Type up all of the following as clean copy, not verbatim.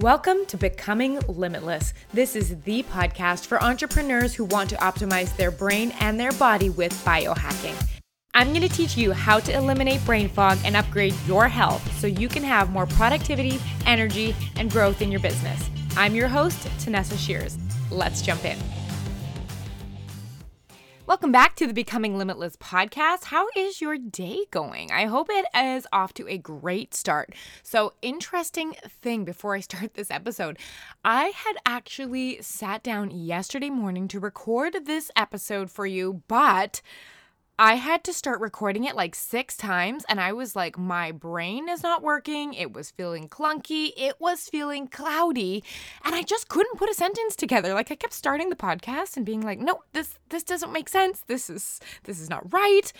Welcome to Becoming Limitless. This is the podcast for entrepreneurs who want to optimize their brain and their body with biohacking. I'm going to teach you how to eliminate brain fog and upgrade your health so you can have more productivity, energy, and growth in your business. I'm your host, Tanessa Shears. Let's jump in. Welcome back to the Becoming Limitless podcast. How is your day going? I hope it is off to a great start. So, interesting thing before I start this episode, I had actually sat down yesterday morning to record this episode for you, but I had to start recording it like 6 times, and I was like, my brain is not working. It was feeling clunky. It was feeling cloudy, and I just couldn't put a sentence together. Like, I kept starting the podcast and being like, no, this doesn't make sense. This is not right,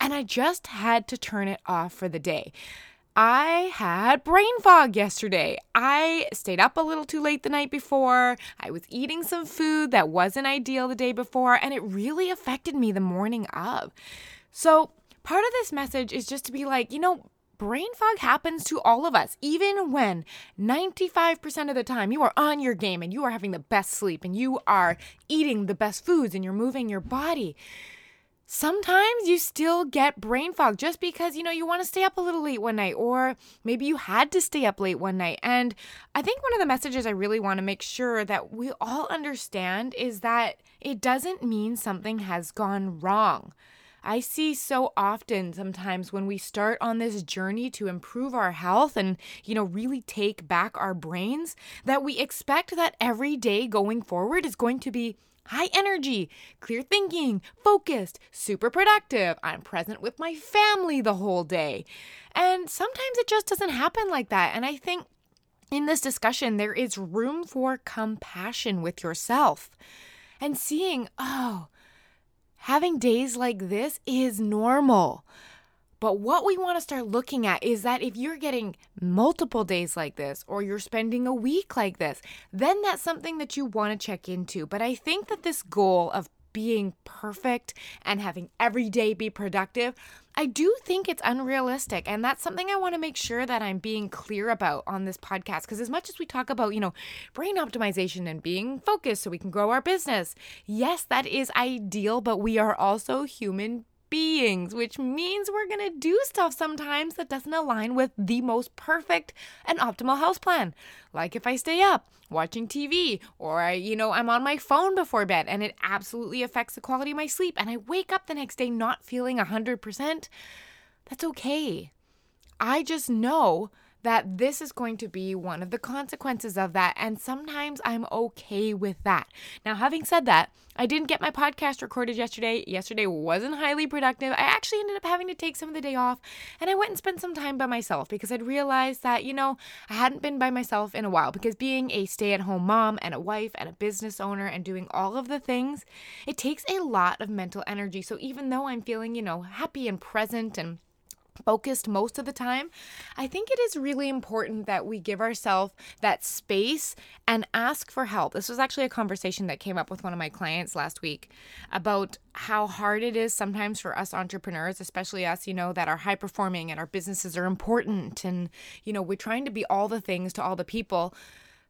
and I just had to turn it off for the day. I had brain fog yesterday. I stayed up a little too late the night before. I was eating some food that wasn't ideal the day before, and it really affected me the morning of. So part of this message is just to be like, you know, brain fog happens to all of us, even when 95% of the time you are on your game and you are having the best sleep and you are eating the best foods and you're moving your body. Sometimes you still get brain fog just because, you know, you want to stay up a little late one night, or maybe you had to stay up late one night. And I think one of the messages I really want to make sure that we all understand is that it doesn't mean something has gone wrong. I see so often sometimes when we start on this journey to improve our health and, you know, really take back our brains, that we expect that every day going forward is going to be high energy, clear thinking, focused, super productive. I'm present with my family the whole day. And sometimes it just doesn't happen like that. And I think in this discussion, there is room for compassion with yourself and seeing, oh, having days like this is normal. But what we want to start looking at is that if you're getting multiple days like this, or you're spending a week like this, then that's something that you want to check into. But I think that this goal of being perfect and having every day be productive, I do think it's unrealistic. And that's something I want to make sure that I'm being clear about on this podcast. Because as much as we talk about, you know, brain optimization and being focused so we can grow our business, yes, that is ideal, but we are also human beings, which means we're going to do stuff sometimes that doesn't align with the most perfect and optimal health plan. Like if I stay up watching TV, or I'm on my phone before bed, and it absolutely affects the quality of my sleep, and I wake up the next day not feeling 100%, that's okay. I just know that this is going to be one of the consequences of that, and sometimes I'm okay with that. Now, having said that, I didn't get my podcast recorded yesterday. Yesterday wasn't highly productive. I actually ended up having to take some of the day off, and I went and spent some time by myself because I'd realized that, you know, I hadn't been by myself in a while, because being a stay-at-home mom and a wife and a business owner and doing all of the things, it takes a lot of mental energy. So even though I'm feeling, you know, happy and present and focused most of the time, I think it is really important that we give ourselves that space and ask for help. This was actually a conversation that came up with one of my clients last week about how hard it is sometimes for us entrepreneurs, especially us, you know, that are high performing and our businesses are important, and, you know, we're trying to be all the things to all the people,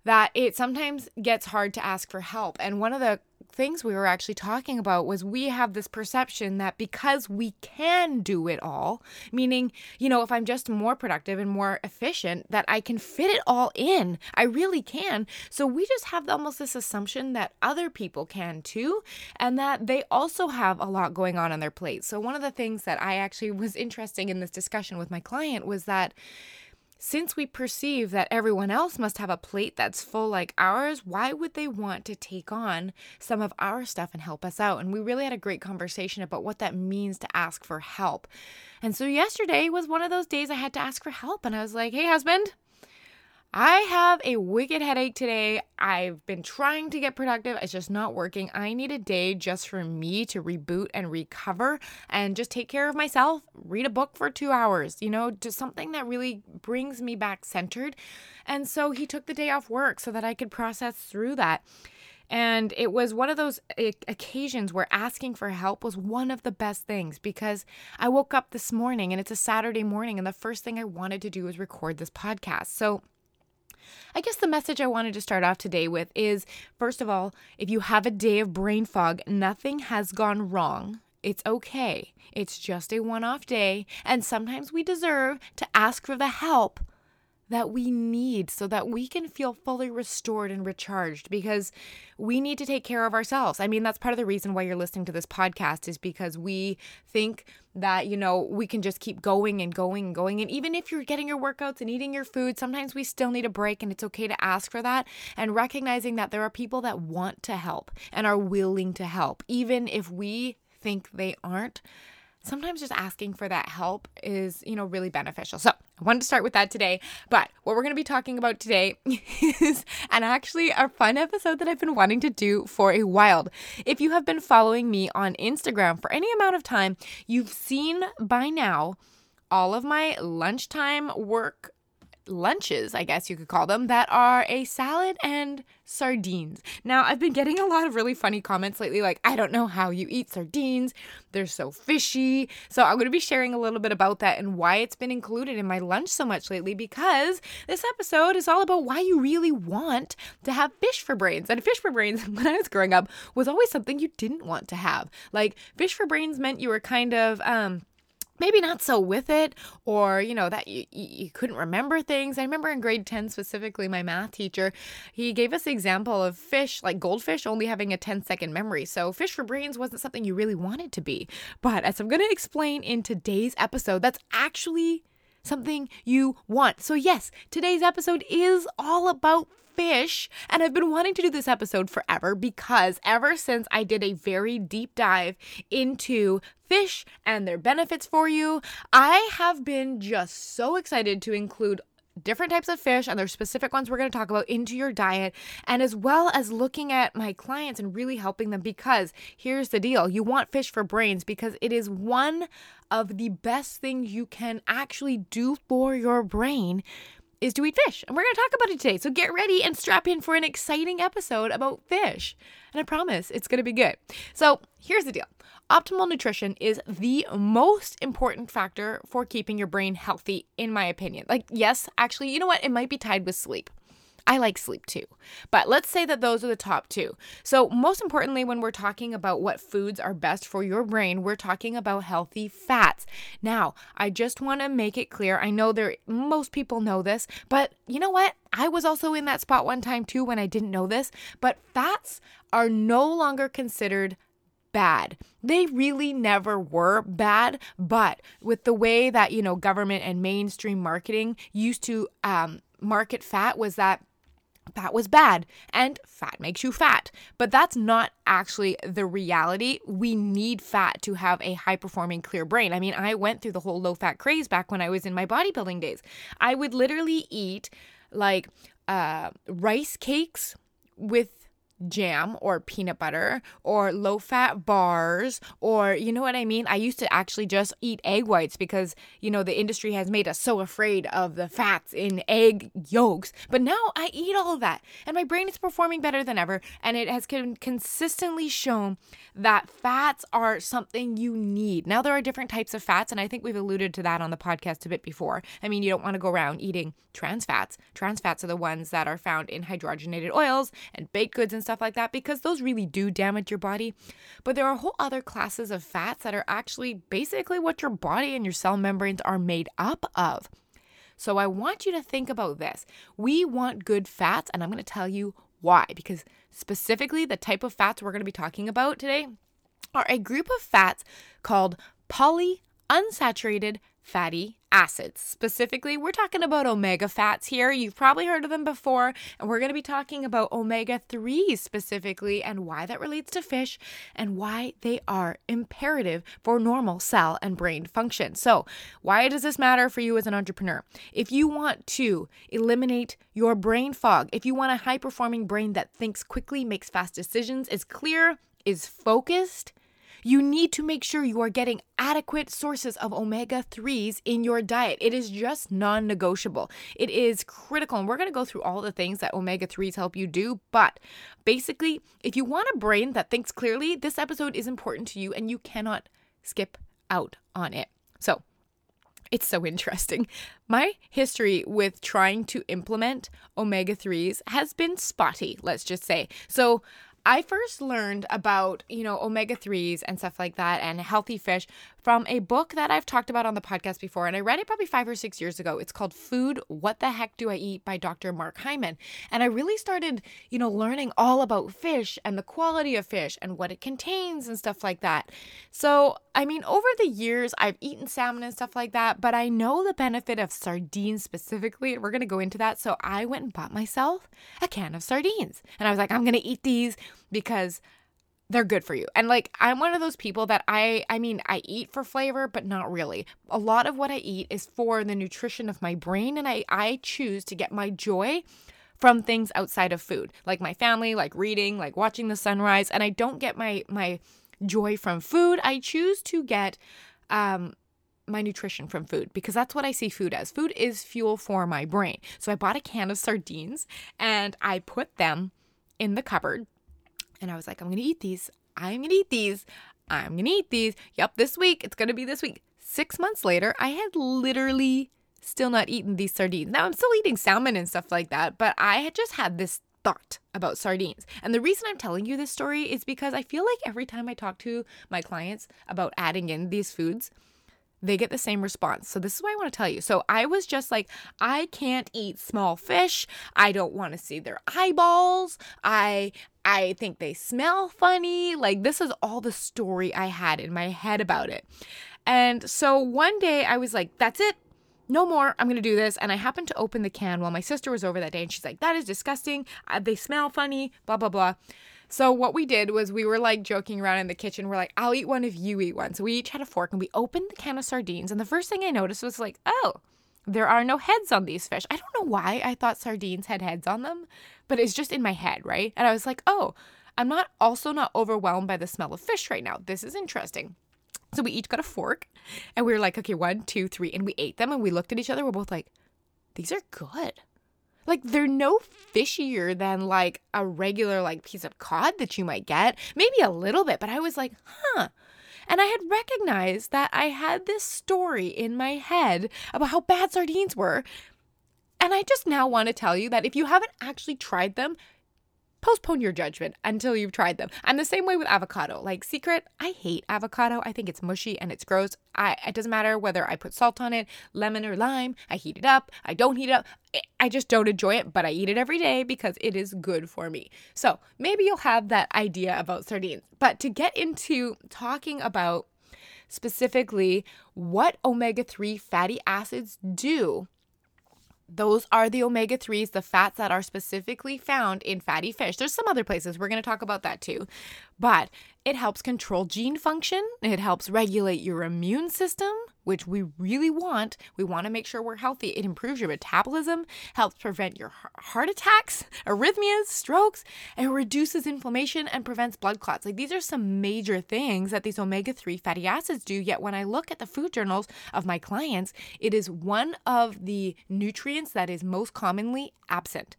that it sometimes gets hard to ask for help. And one of the things we were actually talking about was we have this perception that because we can do it all, meaning, you know, if I'm just more productive and more efficient, that I can fit it all in. I really can. So we just have almost this assumption that other people can too, and that they also have a lot going on their plate. So one of the things that I actually was interesting in this discussion with my client was that since we perceive that everyone else must have a plate that's full like ours, why would they want to take on some of our stuff and help us out? And we really had a great conversation about what that means to ask for help. And so yesterday was one of those days I had to ask for help. And I was like, hey, husband, I have a wicked headache today. I've been trying to get productive. It's just not working. I need a day just for me to reboot and recover and just take care of myself, read a book for 2 hours, you know, just something that really brings me back centered. And so he took the day off work so that I could process through that. And it was one of those occasions where asking for help was one of the best things, because I woke up this morning and it's a Saturday morning, and the first thing I wanted to do was record this podcast. So I guess the message I wanted to start off today with is, first of all, if you have a day of brain fog, nothing has gone wrong. It's okay. It's just a one-off day, and sometimes we deserve to ask for the help that we need so that we can feel fully restored and recharged, because we need to take care of ourselves. I mean, that's part of the reason why you're listening to this podcast, is because we think that, you know, we can just keep going and going and going. And even if you're getting your workouts and eating your food, sometimes we still need a break, and it's okay to ask for that, and recognizing that there are people that want to help and are willing to help, even if we think they aren't. Sometimes just asking for that help is, you know, really beneficial. So I wanted to start with that today. But what we're going to be talking about today is actually a fun episode that I've been wanting to do for a while. If you have been following me on Instagram for any amount of time, you've seen by now all of my lunchtime work lunches, I guess you could call them, that are a salad and sardines. Now, I've been getting a lot of really funny comments lately, like, I don't know how you eat sardines. They're so fishy. So I'm going to be sharing a little bit about that and why it's been included in my lunch so much lately, because this episode is all about why you really want to have fish for brains. And fish for brains, when I was growing up, was always something you didn't want to have. Like, fish for brains meant you were kind of, maybe not so with it, or, you know, that you couldn't remember things. I remember in grade 10 specifically, my math teacher, he gave us the example of fish, like goldfish, only having a 10-second memory. So fish for brains wasn't something you really wanted to be. But as I'm going to explain in today's episode, that's actually something you want. So yes, today's episode is all about fish, and I've been wanting to do this episode forever, because ever since I did a very deep dive into fish and their benefits for you, I have been just so excited to include different types of fish and their specific ones we're going to talk about into your diet, and as well as looking at my clients and really helping them, because here's the deal. You want fish for brains because it is one of the best things you can actually do for your brain, is to eat fish. And we're going to talk about it today. So get ready and strap in for an exciting episode about fish. And I promise it's going to be good. So here's the deal. Optimal nutrition is the most important factor for keeping your brain healthy, in my opinion. Like, yes, actually, you know what? It might be tied with sleep. I like sleep too, but let's say that those are the top two. So most importantly, when we're talking about what foods are best for your brain, we're talking about healthy fats. Now, I just want to make it clear. I know most people know this, but you know what? I was also in that spot one time too when I didn't know this, but fats are no longer considered bad. They really never were bad, but with the way that, you know, government and mainstream marketing used to market fat, was that fat was bad and fat makes you fat. But that's not actually the reality. We need fat to have a high-performing, clear brain. I mean, I went through the whole low-fat craze back when I was in my bodybuilding days. I would literally eat like rice cakes with jam or peanut butter or low-fat bars, or you know what I mean? I used to actually just eat egg whites because, you know, the industry has made us so afraid of the fats in egg yolks. But now I eat all of that and my brain is performing better than ever, and it has consistently shown that fats are something you need. Now, there are different types of fats, and I think we've alluded to that on the podcast a bit before. I mean, you don't want to go around eating trans fats. Trans fats are the ones that are found in hydrogenated oils and baked goods and stuff like that, because those really do damage your body. But there are whole other classes of fats that are actually basically what your body and your cell membranes are made up of. So I want you to think about this. We want good fats, and I'm going to tell you why, because specifically the type of fats we're going to be talking about today are a group of fats called polyunsaturated fatty acids. Specifically, we're talking about omega fats here. You've probably heard of them before, and we're going to be talking about omega-3s specifically, and why that relates to fish and why they are imperative for normal cell and brain function. So why does this matter for you as an entrepreneur? If you want to eliminate your brain fog, if you want a high-performing brain that thinks quickly, makes fast decisions, is clear, is focused, you need to make sure you are getting adequate sources of omega-3s in your diet. It is just non-negotiable. It is critical, and we're going to go through all the things that omega-3s help you do, but basically, if you want a brain that thinks clearly, this episode is important to you, and you cannot skip out on it. So It's so interesting. My history with trying to implement omega-3s has been spotty, let's just say. So I first learned about, omega-3s and stuff like that and healthy fish from a book that I've talked about on the podcast before. And I read it probably 5 or 6 years ago. It's called Food, What the Heck Do I Eat by Dr. Mark Hyman. And I really started, learning all about fish and the quality of fish and what it contains and stuff like that. So, over the years, I've eaten salmon and stuff like that, but I know the benefit of sardines specifically, and we're going to go into that. So I went and bought myself a can of sardines. And I was like, I'm going to eat these because they're good for you. And I'm one of those people that I eat for flavor, but not really. A lot of what I eat is for the nutrition of my brain. And I choose to get my joy from things outside of food, like my family, like reading, like watching the sunrise. And I don't get my joy from food. I choose to get my nutrition from food because that's what I see food as. Food is fuel for my brain. So I bought a can of sardines and I put them in the cupboard. And I was like, I'm going to eat these. Yep, this week. 6 months later, I had literally still not eaten these sardines. Now, I'm still eating salmon and stuff like that, but I had just had this thought about sardines. And the reason I'm telling you this story is because I feel like every time I talk to my clients about adding in these foods, they get the same response. So this is why I want to tell you. So I was just like, I can't eat small fish. I don't want to see their eyeballs. I think they smell funny. This is all the story I had in my head about it. And so one day I was like, that's it. No more. I'm going to do this. And I happened to open the can while my sister was over that day. And she's like, that is disgusting. They smell funny, blah, blah, blah. So what we did was we were joking around in the kitchen. We're like, I'll eat one if you eat one. So we each had a fork and we opened the can of sardines. And the first thing I noticed was there are no heads on these fish. I don't know why I thought sardines had heads on them, but it's just in my head, right? And I was like, I'm not overwhelmed by the smell of fish right now. This is interesting. So we each got a fork and we were like, okay, 1, 2, 3. And we ate them and we looked at each other. We're both like, these are good. They're no fishier than a regular piece of cod that you might get. Maybe a little bit, but I was like, huh. And I had recognized that I had this story in my head about how bad sardines were. And I just now want to tell you that if you haven't actually tried them, postpone your judgment until you've tried them. I'm the same way with avocado. Secret, I hate avocado. I think it's mushy and it's gross. It doesn't matter whether I put salt on it, lemon or lime. I heat it up. I don't heat it up. I just don't enjoy it, but I eat it every day because it is good for me. So maybe you'll have that idea about sardines. But to get into talking about specifically what omega-3 fatty acids do, those are the omega-3s, the fats that are specifically found in fatty fish. There's some other places. We're going to talk about that too. But it helps control gene function. It helps regulate your immune system, which we really want. We want to make sure we're healthy. It improves your metabolism, helps prevent your heart attacks, arrhythmias, strokes, and reduces inflammation and prevents blood clots. These are some major things that these omega-3 fatty acids do. Yet when I look at the food journals of my clients, it is one of the nutrients that is most commonly absent.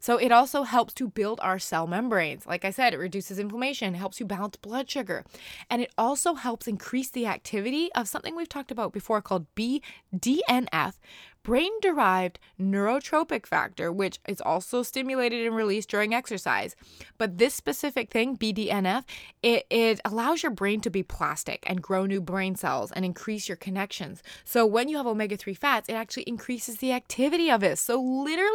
So it also helps to build our cell membranes. Like I said, it reduces inflammation, helps you balance blood sugar, and it also helps increase the activity of something we've talked about before called BDNF, brain-derived neurotropic factor, which is also stimulated and released during exercise. But this specific thing, BDNF, it allows your brain to be plastic and grow new brain cells and increase your connections. So when you have omega-3 fats, it actually increases the activity of it. So literally,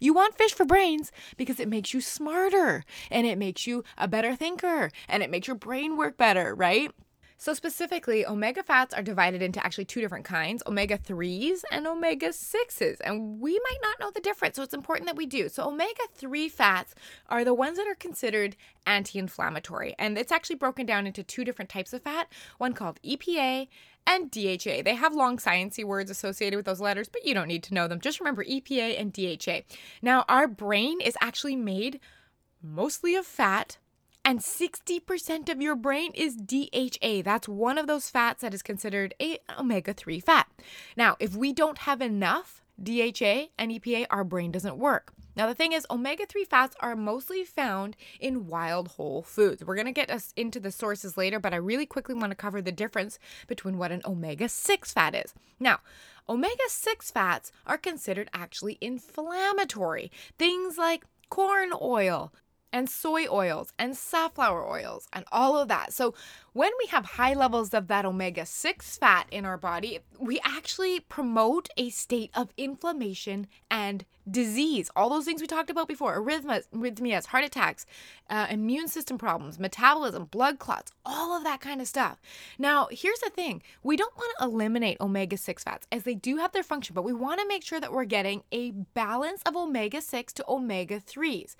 you want fish for brains because it makes you smarter and it makes you a better thinker and it makes your brain work better, right? So specifically, omega fats are divided into actually two different kinds, omega-3s and omega-6s. And we might not know the difference, so it's important that we do. So omega-3 fats are the ones that are considered anti-inflammatory. And it's actually broken down into two different types of fat, one called EPA and DHA. They have long sciencey words associated with those letters, but you don't need to know them. Just remember EPA and DHA. Now, our brain is actually made mostly of fat, and 60% of your brain is DHA. That's one of those fats that is considered an omega-3 fat. Now, if we don't have enough DHA and EPA, our brain doesn't work. Now, the thing is, omega-3 fats are mostly found in wild whole foods. We're going to get us into the sources later, but I really quickly want to cover the difference between what an omega-6 fat is. Now, omega-6 fats are considered actually inflammatory. Things like corn oil and soy oils and safflower oils and all of that. So when we have high levels of that omega-6 fat in our body, we actually promote a state of inflammation and disease. All those things we talked about before, arrhythmias, heart attacks, immune system problems, metabolism, blood clots, all of that kind of stuff. Now, here's the thing. We don't want to eliminate omega-6 fats as they do have their function, but we want to make sure that we're getting a balance of omega-6 to omega-3s.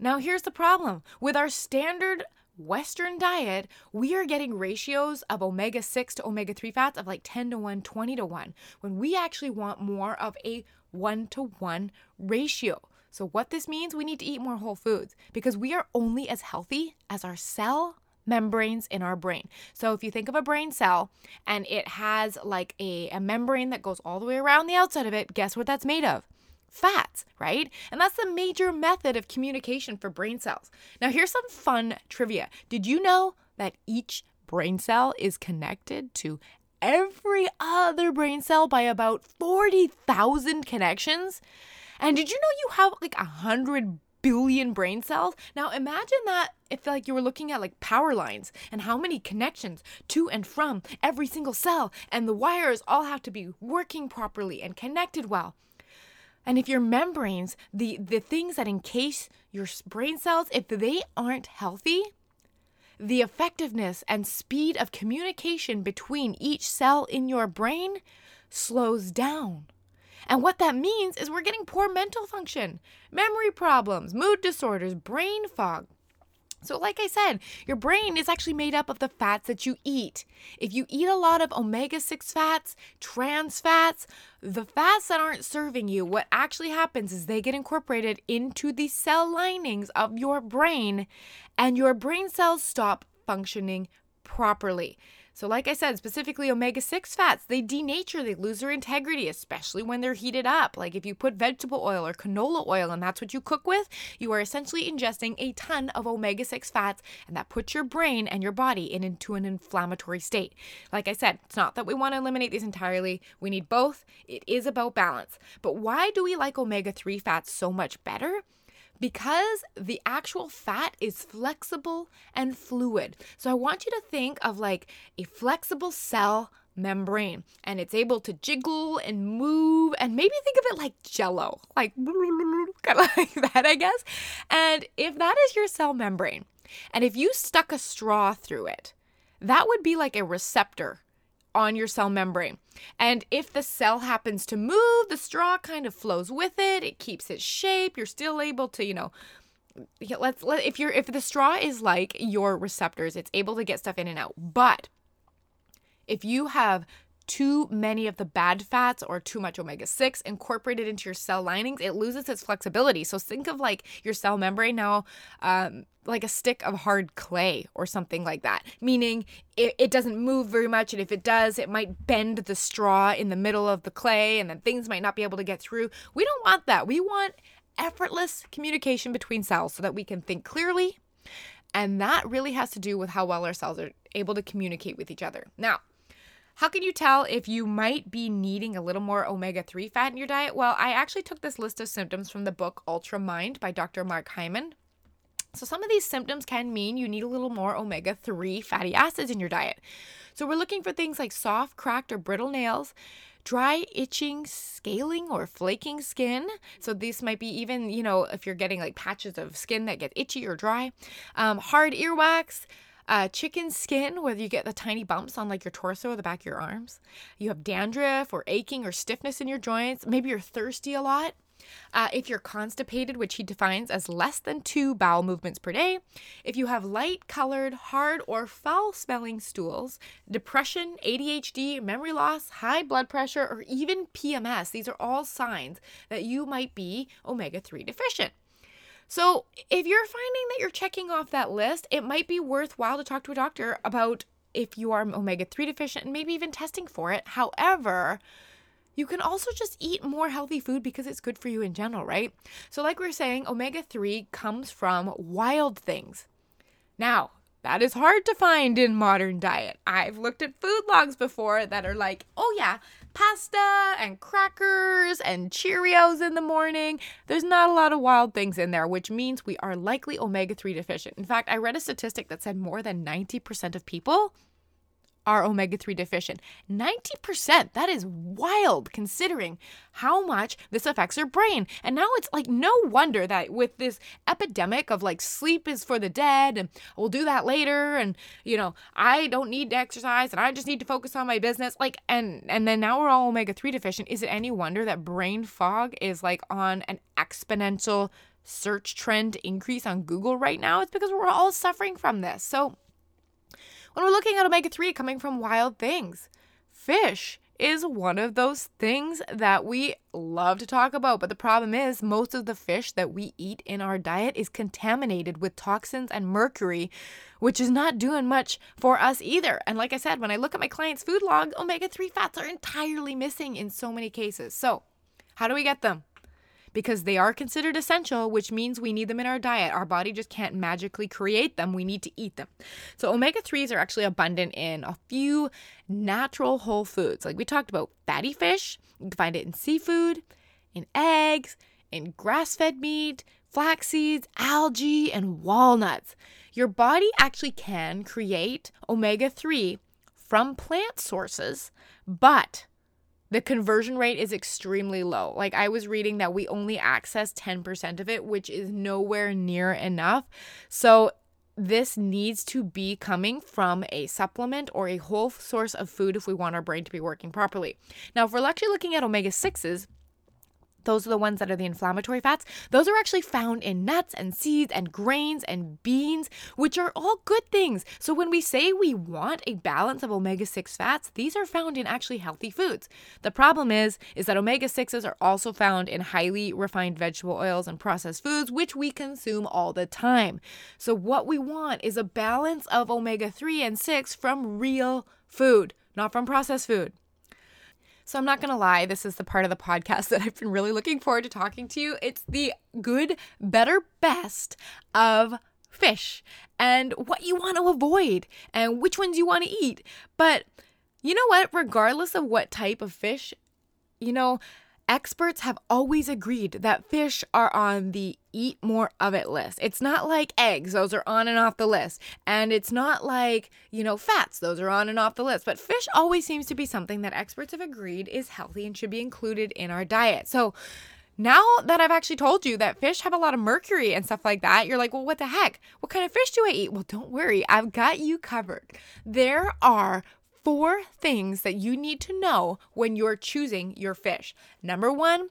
Now, here's the problem. With our standard Western diet, we are getting ratios of omega-6 to omega-3 fats of like 10 to 1, 20 to 1, when we actually want more of a 1-to-1 ratio. So what this means, we need to eat more whole foods because we are only as healthy as our cell membranes in our brain. So if you think of a brain cell and it has like a membrane that goes all the way around the outside of it, guess what that's made of? Fats, right? And that's the major method of communication for brain cells. Now, here's some fun trivia. Did you know that each brain cell is connected to every other brain cell by about 40,000 connections? And did you know you have like 100 billion brain cells? Now, imagine that if like you were looking at like power lines and how many connections to and from every single cell, and the wires all have to be working properly and connected well. And if your membranes, the things that encase your brain cells, if they aren't healthy, the effectiveness and speed of communication between each cell in your brain slows down. And what that means is we're getting poor mental function, memory problems, mood disorders, brain fog. So like I said, your brain is actually made up of the fats that you eat. If you eat a lot of omega-6 fats, trans fats, the fats that aren't serving you, what actually happens is they get incorporated into the cell linings of your brain, and your brain cells stop functioning properly. So like I said, specifically omega-6 fats, they denature, they lose their integrity, especially when they're heated up. Like if you put vegetable oil or canola oil and that's what you cook with, you are essentially ingesting a ton of omega-6 fats, and that puts your brain and your body into an inflammatory state. Like I said, it's not that we want to eliminate these entirely. We need both. It is about balance. But why do we like omega-3 fats so much better? Because the actual fat is flexible and fluid. So I want you to think of like a flexible cell membrane, and it's able to jiggle and move, and maybe think of it like Jell-O, like kind of like that, I guess. And if that is your cell membrane, and if you stuck a straw through it, that would be like a receptor on your cell membrane. And if the cell happens to move, the straw kind of flows with it. It keeps its shape. You're still able to, if the straw is like your receptors, it's able to get stuff in and out. But if you have too many of the bad fats or too much omega-6 incorporated into your cell linings, it loses its flexibility. So think of like your cell membrane now like a stick of hard clay or something like that, meaning it doesn't move very much, and if it does, it might bend the straw in the middle of the clay, and then things might not be able to get through. We don't want that. We want effortless communication between cells so that we can think clearly, and that really has to do with how well our cells are able to communicate with each other. Now, how can you tell if you might be needing a little more omega-3 fat in your diet? Well, I actually took this list of symptoms from the book Ultra Mind by Dr. Mark Hyman. So some of these symptoms can mean you need a little more omega-3 fatty acids in your diet. So we're looking for things like soft, cracked, or brittle nails, dry, itching, scaling, or flaking skin. So this might be even, if you're getting like patches of skin that get itchy or dry, hard earwax, chicken skin, whether you get the tiny bumps on like your torso or the back of your arms. You have dandruff or aching or stiffness in your joints. Maybe you're thirsty a lot. If you're constipated, which he defines as less than 2 bowel movements per day. If you have light colored, hard, or foul smelling stools, depression, ADHD, memory loss, high blood pressure, or even PMS, these are all signs that you might be omega-3 deficient. So if you're finding that you're checking off that list, it might be worthwhile to talk to a doctor about if you are omega-3 deficient and maybe even testing for it. However, You can also just eat more healthy food because it's good for you in general, right? So like we're saying, omega-3 comes from wild things. Now, that is hard to find in modern diet. I've looked at food logs before that are like, oh yeah, pasta and crackers and Cheerios in the morning. There's not a lot of wild things in there, which means we are likely omega-3 deficient. In fact, I read a statistic that said more than 90% of people are omega-3 deficient. 90%, that is wild considering how much this affects your brain. And now it's like no wonder that with this epidemic of like sleep is for the dead and we'll do that later and, you know, I don't need to exercise and I just need to focus on my business. Like, and then now we're all omega-3 deficient. Is it any wonder that brain fog is like on an exponential search trend increase on Google right now? It's because we're all suffering from this. So when we're looking at omega-3 coming from wild things, fish is one of those things that we love to talk about. But the problem is most of the fish that we eat in our diet is contaminated with toxins and mercury, which is not doing much for us either. And like I said, when I look at my client's food log, omega-3 fats are entirely missing in so many cases. So how do we get them? Because they are considered essential, which means we need them in our diet. Our body just can't magically create them. We need to eat them. So omega-3s are actually abundant in a few natural whole foods. Like we talked about fatty fish. You can find it in seafood, in eggs, in grass-fed meat, flax seeds, algae, and walnuts. Your body actually can create omega-3 from plant sources, but the conversion rate is extremely low. Like I was reading that we only access 10% of it, which is nowhere near enough. So this needs to be coming from a supplement or a whole source of food if we want our brain to be working properly. Now, if we're actually looking at omega-6s, those are the ones that are the inflammatory fats. Those are actually found in nuts and seeds and grains and beans, which are all good things. So when we say we want a balance of omega-6 fats, these are found in actually healthy foods. The problem is that omega-6s are also found in highly refined vegetable oils and processed foods, which we consume all the time. So what we want is a balance of omega-3 and 6 from real food, not from processed food. So I'm not going to lie, this is the part of the podcast that I've been really looking forward to talking to you. It's the good, better, best of fish and what you want to avoid and which ones you want to eat. But you know what? Regardless of what type of fish, you know, experts have always agreed that fish are on the eat more of it list. It's not like eggs. Those are on and off the list. And it's not like, you know, fats. Those are on and off the list. But fish always seems to be something that experts have agreed is healthy and should be included in our diet. So now that I've actually told you that fish have a lot of mercury and stuff like that, you're like, well, what the heck? What kind of fish do I eat? Well, don't worry. I've got you covered. There are 4 things that you need to know when you're choosing your fish. Number 1,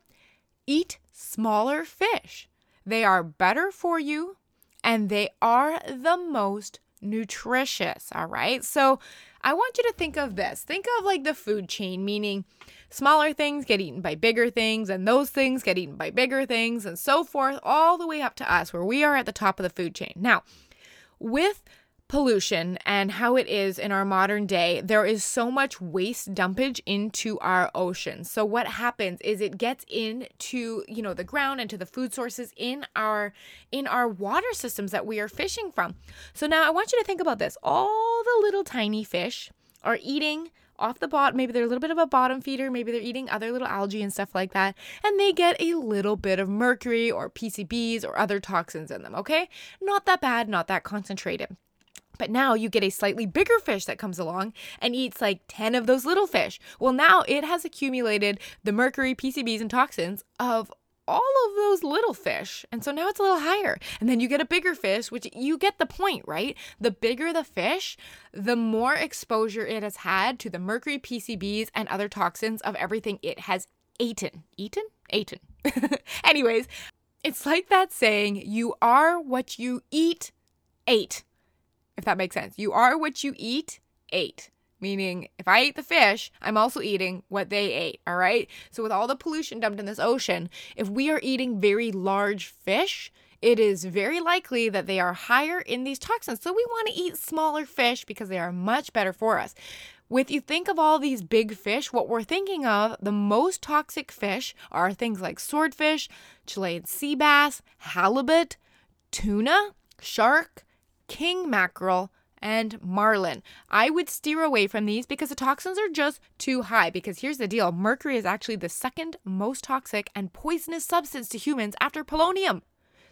eat smaller fish. They are better for you and they are the most nutritious, all right? So I want you to think of this. Think of like the food chain, meaning smaller things get eaten by bigger things and those things get eaten by bigger things and so forth, all the way up to us where we are at the top of the food chain. Now, with pollution and how it is in our modern day, there is so much waste dumpage into our oceans. So what happens is it gets into, you know, the ground and to the food sources in our water systems that we are fishing from. So now I want you to think about this. All the little tiny fish are eating off the bottom. Maybe they're a little bit of a bottom feeder. Maybe they're eating other little algae and stuff like that. And they get a little bit of mercury or PCBs or other toxins in them. Okay? Not that bad, not that concentrated. But now you get a slightly bigger fish that comes along and eats like 10 of those little fish. Well, now it has accumulated the mercury, PCBs, and toxins of all of those little fish. And so now it's a little higher. And then you get a bigger fish, which you get the point, right? The bigger the fish, the more exposure it has had to the mercury, PCBs, and other toxins of everything it has eaten. Eaten. Anyways, it's like that saying, you are what you ate. If that makes sense. You are what you ate. Meaning, if I ate the fish, I'm also eating what they ate, all right? So with all the pollution dumped in this ocean, if we are eating very large fish, it is very likely that they are higher in these toxins. So we want to eat smaller fish because they are much better for us. With you think of all these big fish, what we're thinking of, the most toxic fish are things like swordfish, Chilean sea bass, halibut, tuna, shark, king mackerel, and marlin. I would steer away from these because the toxins are just too high. Because here's the deal, mercury is actually the second most toxic and poisonous substance to humans after polonium.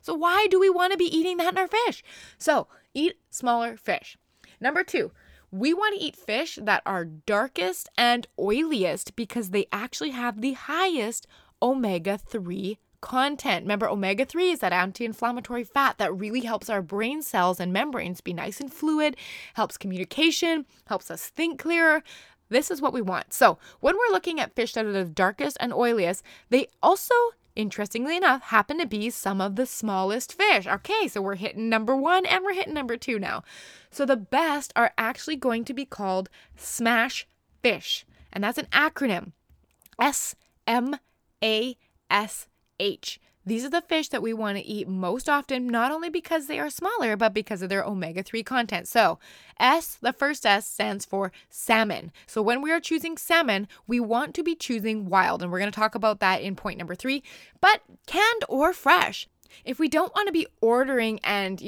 So why do we want to be eating that in our fish? So eat smaller fish. Number two, we want to eat fish that are darkest and oiliest because they actually have the highest omega-3 content. Remember, omega-3 is that anti-inflammatory fat that really helps our brain cells and membranes be nice and fluid, helps communication, helps us think clearer. This is what we want. So when we're looking at fish that are the darkest and oiliest, they also, interestingly enough, happen to be some of the smallest fish. Okay, so we're hitting number one and we're hitting number two now. So the best are actually going to be called SMASH fish. And that's an acronym, SMASH. These are the fish that we want to eat most often, not only because they are smaller, but because of their omega-3 content. So S, the first S, stands for salmon. So when we are choosing salmon, we want to be choosing wild, and we're going to talk about that in point number three, but canned or fresh. If we don't want to be ordering and,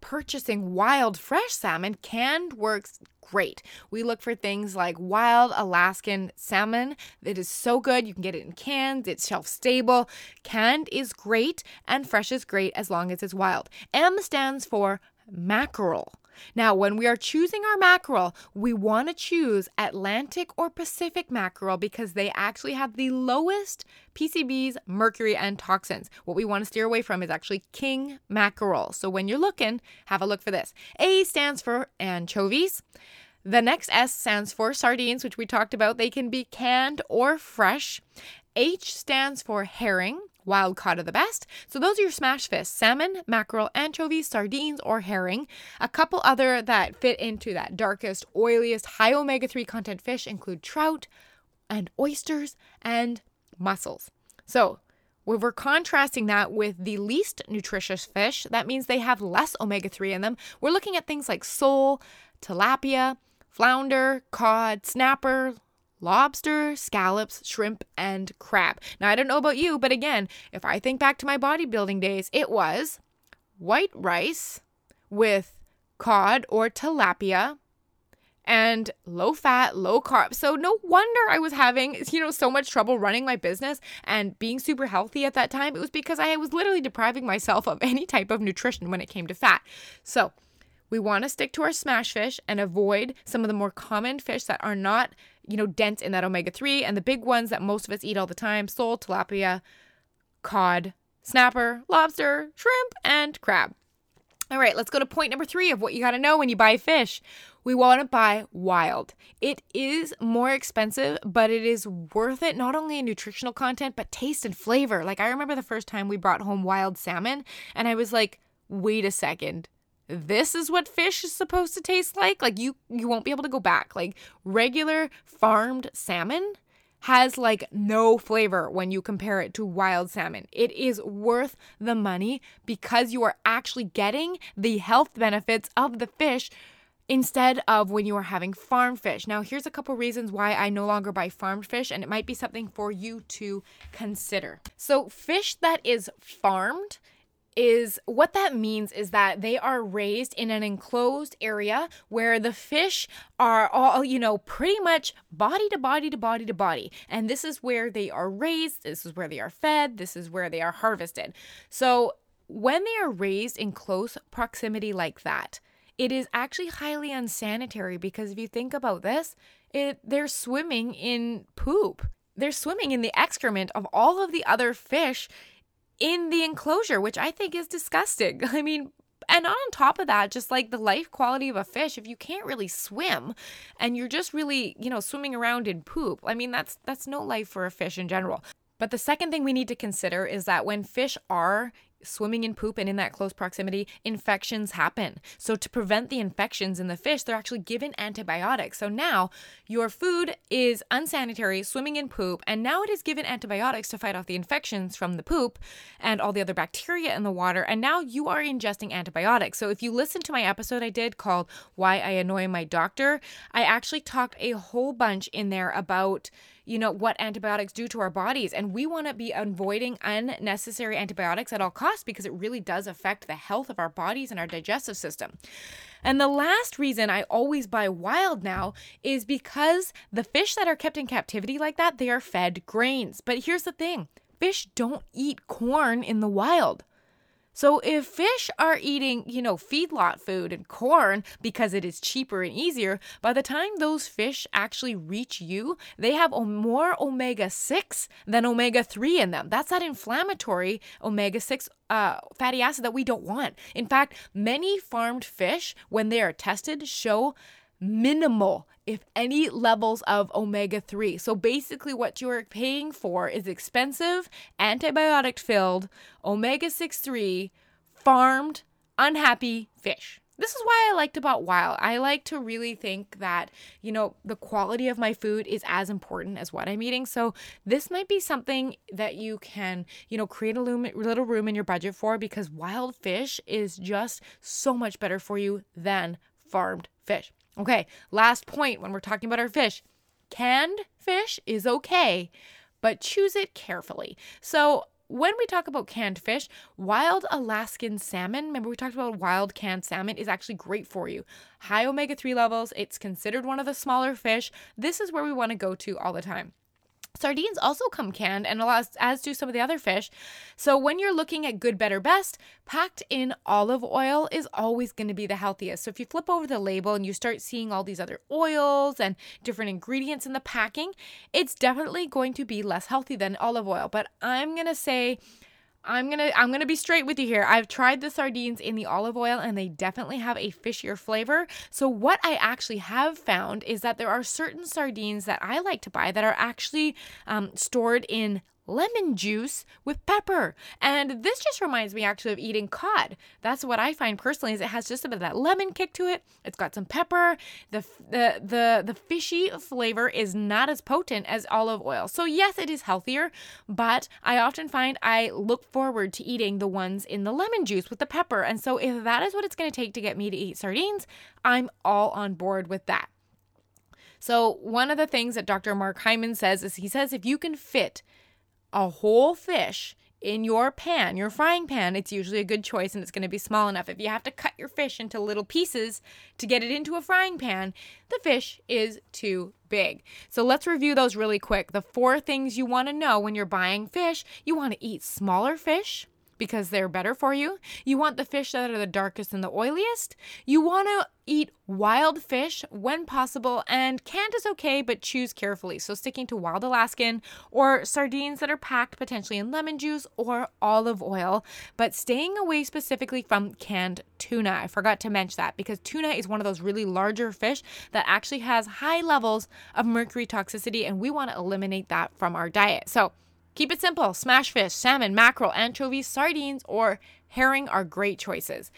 purchasing wild fresh salmon, canned works great. We look for things like wild Alaskan salmon. It is so good. You can get it in cans. It's shelf stable. Canned is great and fresh is great as long as it's wild. M stands for mackerel. Now, when we are choosing our mackerel, we want to choose Atlantic or Pacific mackerel because they actually have the lowest PCBs, mercury, and toxins. What we want to steer away from is actually king mackerel. So when you're looking, have a look for this. A stands for anchovies. The next S stands for sardines, which we talked about. They can be canned or fresh. H stands for herring. Wild caught are the best. So those are your smash fish: salmon, mackerel, anchovies, sardines, or herring. A couple other that fit into that darkest, oiliest, high omega-3 content fish include trout and oysters and mussels. So when we're contrasting that with the least nutritious fish, that means they have less omega-3 in them. We're looking at things like sole, tilapia, flounder, cod, snapper, lobster, scallops, shrimp, and crab. Now, I don't know about you, but again, if I think back to my bodybuilding days, it was white rice with cod or tilapia and low fat, low carb. So no wonder I was having, so much trouble running my business and being super healthy at that time. It was because I was literally depriving myself of any type of nutrition when it came to fat. So we want to stick to our smash fish and avoid some of the more common fish that are not, dense in that omega-3, and the big ones that most of us eat all the time: sole, tilapia, cod, snapper, lobster, shrimp, and crab. All right, let's go to point number three of what you got to know when you buy fish. We want to buy wild. It is more expensive, but it is worth it, not only in nutritional content, but taste and flavor. Like, I remember the first time we brought home wild salmon, and I was like, wait a second. This is what fish is supposed to taste like? Like, you won't be able to go back. Like, regular farmed salmon has no flavor when you compare it to wild salmon. It is worth the money because you are actually getting the health benefits of the fish instead of when you are having farm fish. Now, here's a couple reasons why I no longer buy farmed fish, and it might be something for you to consider. So fish that is farmed is what that means is that they are raised in an enclosed area where the fish are all, pretty much body to body to body to body. And this is where they are raised. This is where they are fed. This is where they are harvested. So when they are raised in close proximity like that, it is actually highly unsanitary because if you think about this, they're swimming in poop. They're swimming in the excrement of all of the other fish in the enclosure, which I think is disgusting. And on top of that, just the life quality of a fish, if you can't really swim and you're just really, swimming around in poop, that's no life for a fish in general. But the second thing we need to consider is that when fish are swimming in poop and in that close proximity, infections happen. So to prevent the infections in the fish, they're actually given antibiotics. So now your food is unsanitary, swimming in poop, and now it is given antibiotics to fight off the infections from the poop and all the other bacteria in the water. And now you are ingesting antibiotics. So if you listen to my episode I did called Why I Annoy My Doctor, I actually talked a whole bunch in there about, you know, what antibiotics do to our bodies. And we want to be avoiding unnecessary antibiotics at all costs because it really does affect the health of our bodies and our digestive system. And the last reason I always buy wild now is because the fish that are kept in captivity like that, they are fed grains. But here's the thing, fish don't eat corn in the wild. So if fish are eating, you know, feedlot food and corn because it is cheaper and easier, by the time those fish actually reach you, they have more omega-6 than omega-3 in them. That's that inflammatory omega-6 fatty acid that we don't want. In fact, many farmed fish, when they are tested, show minimal, if any, levels of omega-3. So basically what you're paying for is expensive, antibiotic-filled, omega-6-3, farmed, unhappy fish. This is why I liked about wild. I like to really think that, you know, the quality of my food is as important as what I'm eating. So this might be something that you can, you know, create a little room in your budget for, because wild fish is just so much better for you than farmed fish. Okay, last point when we're talking about our fish. Canned fish is okay, but choose it carefully. So when we talk about canned fish, wild Alaskan salmon, remember we talked about wild canned salmon, is actually great for you. High omega-3 levels, it's considered one of the smaller fish. This is where we want to go to all the time. Sardines also come canned, and as do some of the other fish. So when you're looking at good, better, best, packed in olive oil is always going to be the healthiest. So if you flip over the label and you start seeing all these other oils and different ingredients in the packing, it's definitely going to be less healthy than olive oil. But I'm going to say, I'm gonna be straight with you here. I've tried the sardines in the olive oil and they definitely have a fishier flavor. So what I actually have found is that there are certain sardines that I like to buy that are actually stored in lemon juice with pepper. And this just reminds me actually of eating cod. That's what I find personally, is it has just a bit of that lemon kick to it. It's got some pepper. The fishy flavor is not as potent as olive oil. So yes, it is healthier, but I often find I look forward to eating the ones in the lemon juice with the pepper. And so if that is what it's going to take to get me to eat sardines, I'm all on board with that. So one of the things that Dr. Mark Hyman says is, he says if you can fit a whole fish in your pan, your frying pan, it's usually a good choice and it's going to be small enough. If you have to cut your fish into little pieces to get it into a frying pan, the fish is too big. So let's review those really quick. The 4 things you want to know when you're buying fish: you want to eat smaller fish because they're better for you. You want the fish that are the darkest and the oiliest. You want to eat wild fish when possible, and canned is okay, but choose carefully. So sticking to wild Alaskan or sardines that are packed potentially in lemon juice or olive oil, but staying away specifically from canned tuna. I forgot to mention that because tuna is one of those really larger fish that actually has high levels of mercury toxicity, and we want to eliminate that from our diet. So keep it simple. Smash fish, salmon, mackerel, anchovies, sardines, or herring are great choices.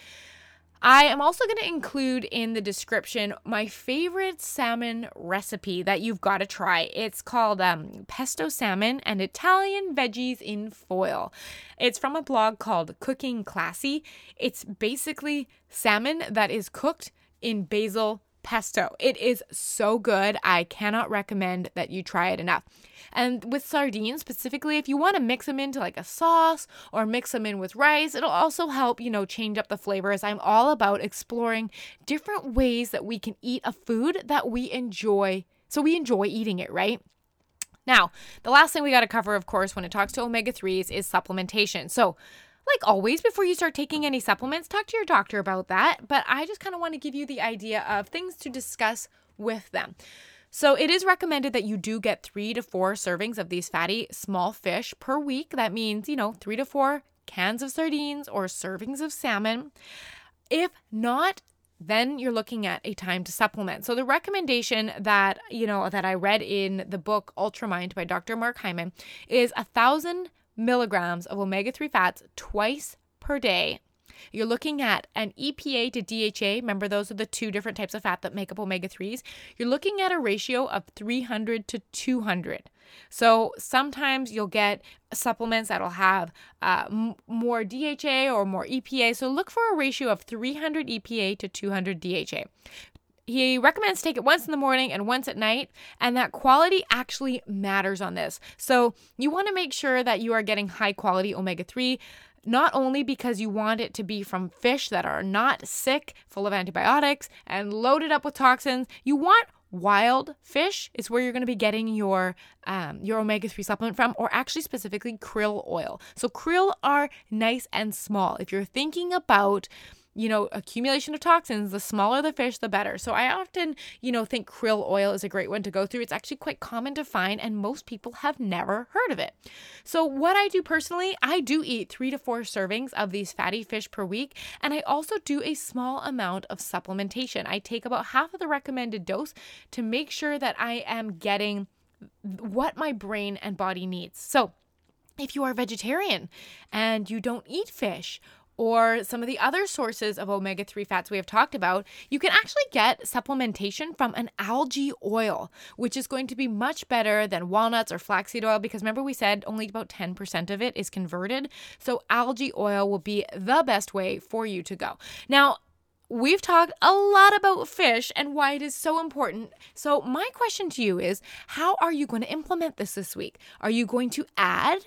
I am also going to include in the description my favorite salmon recipe that you've got to try. It's called Pesto Salmon and Italian Veggies in Foil. It's from a blog called Cooking Classy. It's basically salmon that is cooked in basil pesto. It is so good. I cannot recommend that you try it enough. And with sardines specifically, if you want to mix them into like a sauce or mix them in with rice, it'll also help, you know, change up the flavors. I'm all about exploring different ways that we can eat a food that we enjoy, so we enjoy eating it, right? Now, the last thing we got to cover, of course, when it talks to omega-3s is supplementation. So like always, before you start taking any supplements, talk to your doctor about that. But I just kind of want to give you the idea of things to discuss with them. So it is recommended that you do get 3 to 4 servings of these fatty small fish per week. That means, you know, 3 to 4 cans of sardines or servings of salmon. If not, then you're looking at a time to supplement. So the recommendation that, you know, that I read in the book Ultra Mind by Dr. Mark Hyman is 1,000 milligrams of omega-3 fats twice per day, you're looking at an EPA to DHA. Remember, those are the two different types of fat that make up omega-3s. You're looking at a ratio of 300 to 200. So sometimes you'll get supplements that'll have more DHA or more EPA. So look for a ratio of 300 EPA to 200 DHA. He recommends take it once in the morning and once at night, and that quality actually matters on this. So you want to make sure that you are getting high quality omega-3, not only because you want it to be from fish that are not sick, full of antibiotics, and loaded up with toxins. You want wild fish is where you're going to be getting your omega-3 supplement from, or actually specifically krill oil. So krill are nice and small. If you're thinking about accumulation of toxins, the smaller the fish, the better. So I often, think krill oil is a great one to go through. It's actually quite common to find, and most people have never heard of it. So what I do personally, I do eat 3 to 4 servings of these fatty fish per week, and I also do a small amount of supplementation. I take about half of the recommended dose to make sure that I am getting what my brain and body needs. So if you are vegetarian and you don't eat fish, or some of the other sources of omega-3 fats we have talked about, you can actually get supplementation from an algae oil, which is going to be much better than walnuts or flaxseed oil, because remember we said only about 10% of it is converted. So algae oil will be the best way for you to go. Now, we've talked a lot about fish and why it is so important. So my question to you is, how are you going to implement this week? Are you going to add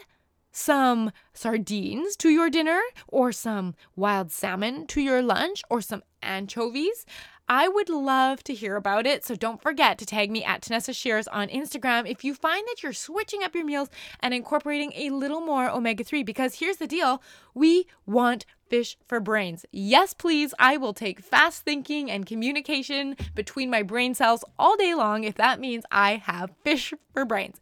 some sardines to your dinner, or some wild salmon to your lunch, or some anchovies? I would love to hear about it. So don't forget to tag me at Tanessa Shears on Instagram if you find that you're switching up your meals and incorporating a little more omega-3, because here's the deal. We want fish for brains. Yes, please. I will take fast thinking and communication between my brain cells all day long if that means I have fish for brains.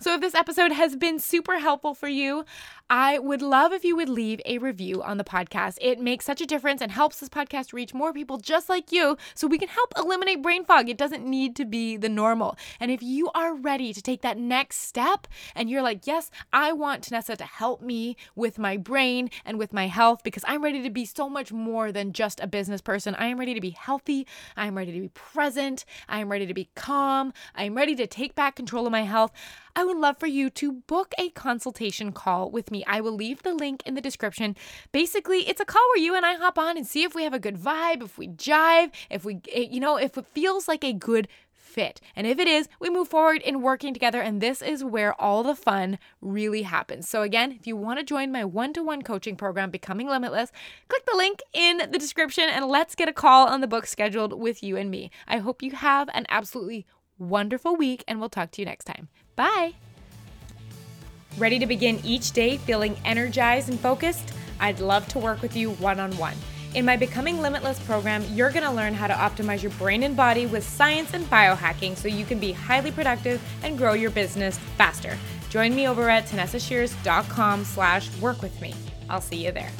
So if this episode has been super helpful for you, I would love if you would leave a review on the podcast. It makes such a difference and helps this podcast reach more people just like you, so we can help eliminate brain fog. It doesn't need to be the normal. And if you are ready to take that next step and you're like, yes, I want Tanessa to help me with my brain and with my health, because I'm ready to be so much more than just a business person. I am ready to be healthy. I am ready to be present. I am ready to be calm. I am ready to take back control of my health. I would love for you to book a consultation call with me. I will leave the link in the description. Basically, it's a call where you and I hop on and see if we have a good vibe, if we jive, if it feels like a good fit. And if it is, we move forward in working together, and this is where all the fun really happens. So again, if you want to join my one-to-one coaching program, Becoming Limitless, click the link in the description and let's get a call on the book scheduled with you and me. I hope you have an absolutely wonderful week, and we'll talk to you next time. Bye. Ready to begin each day feeling energized and focused? I'd love to work with you one-on-one. In my Becoming Limitless program, you're going to learn how to optimize your brain and body with science and biohacking so you can be highly productive and grow your business faster. Join me over at TanessaShears.com/work with me. I'll see you there.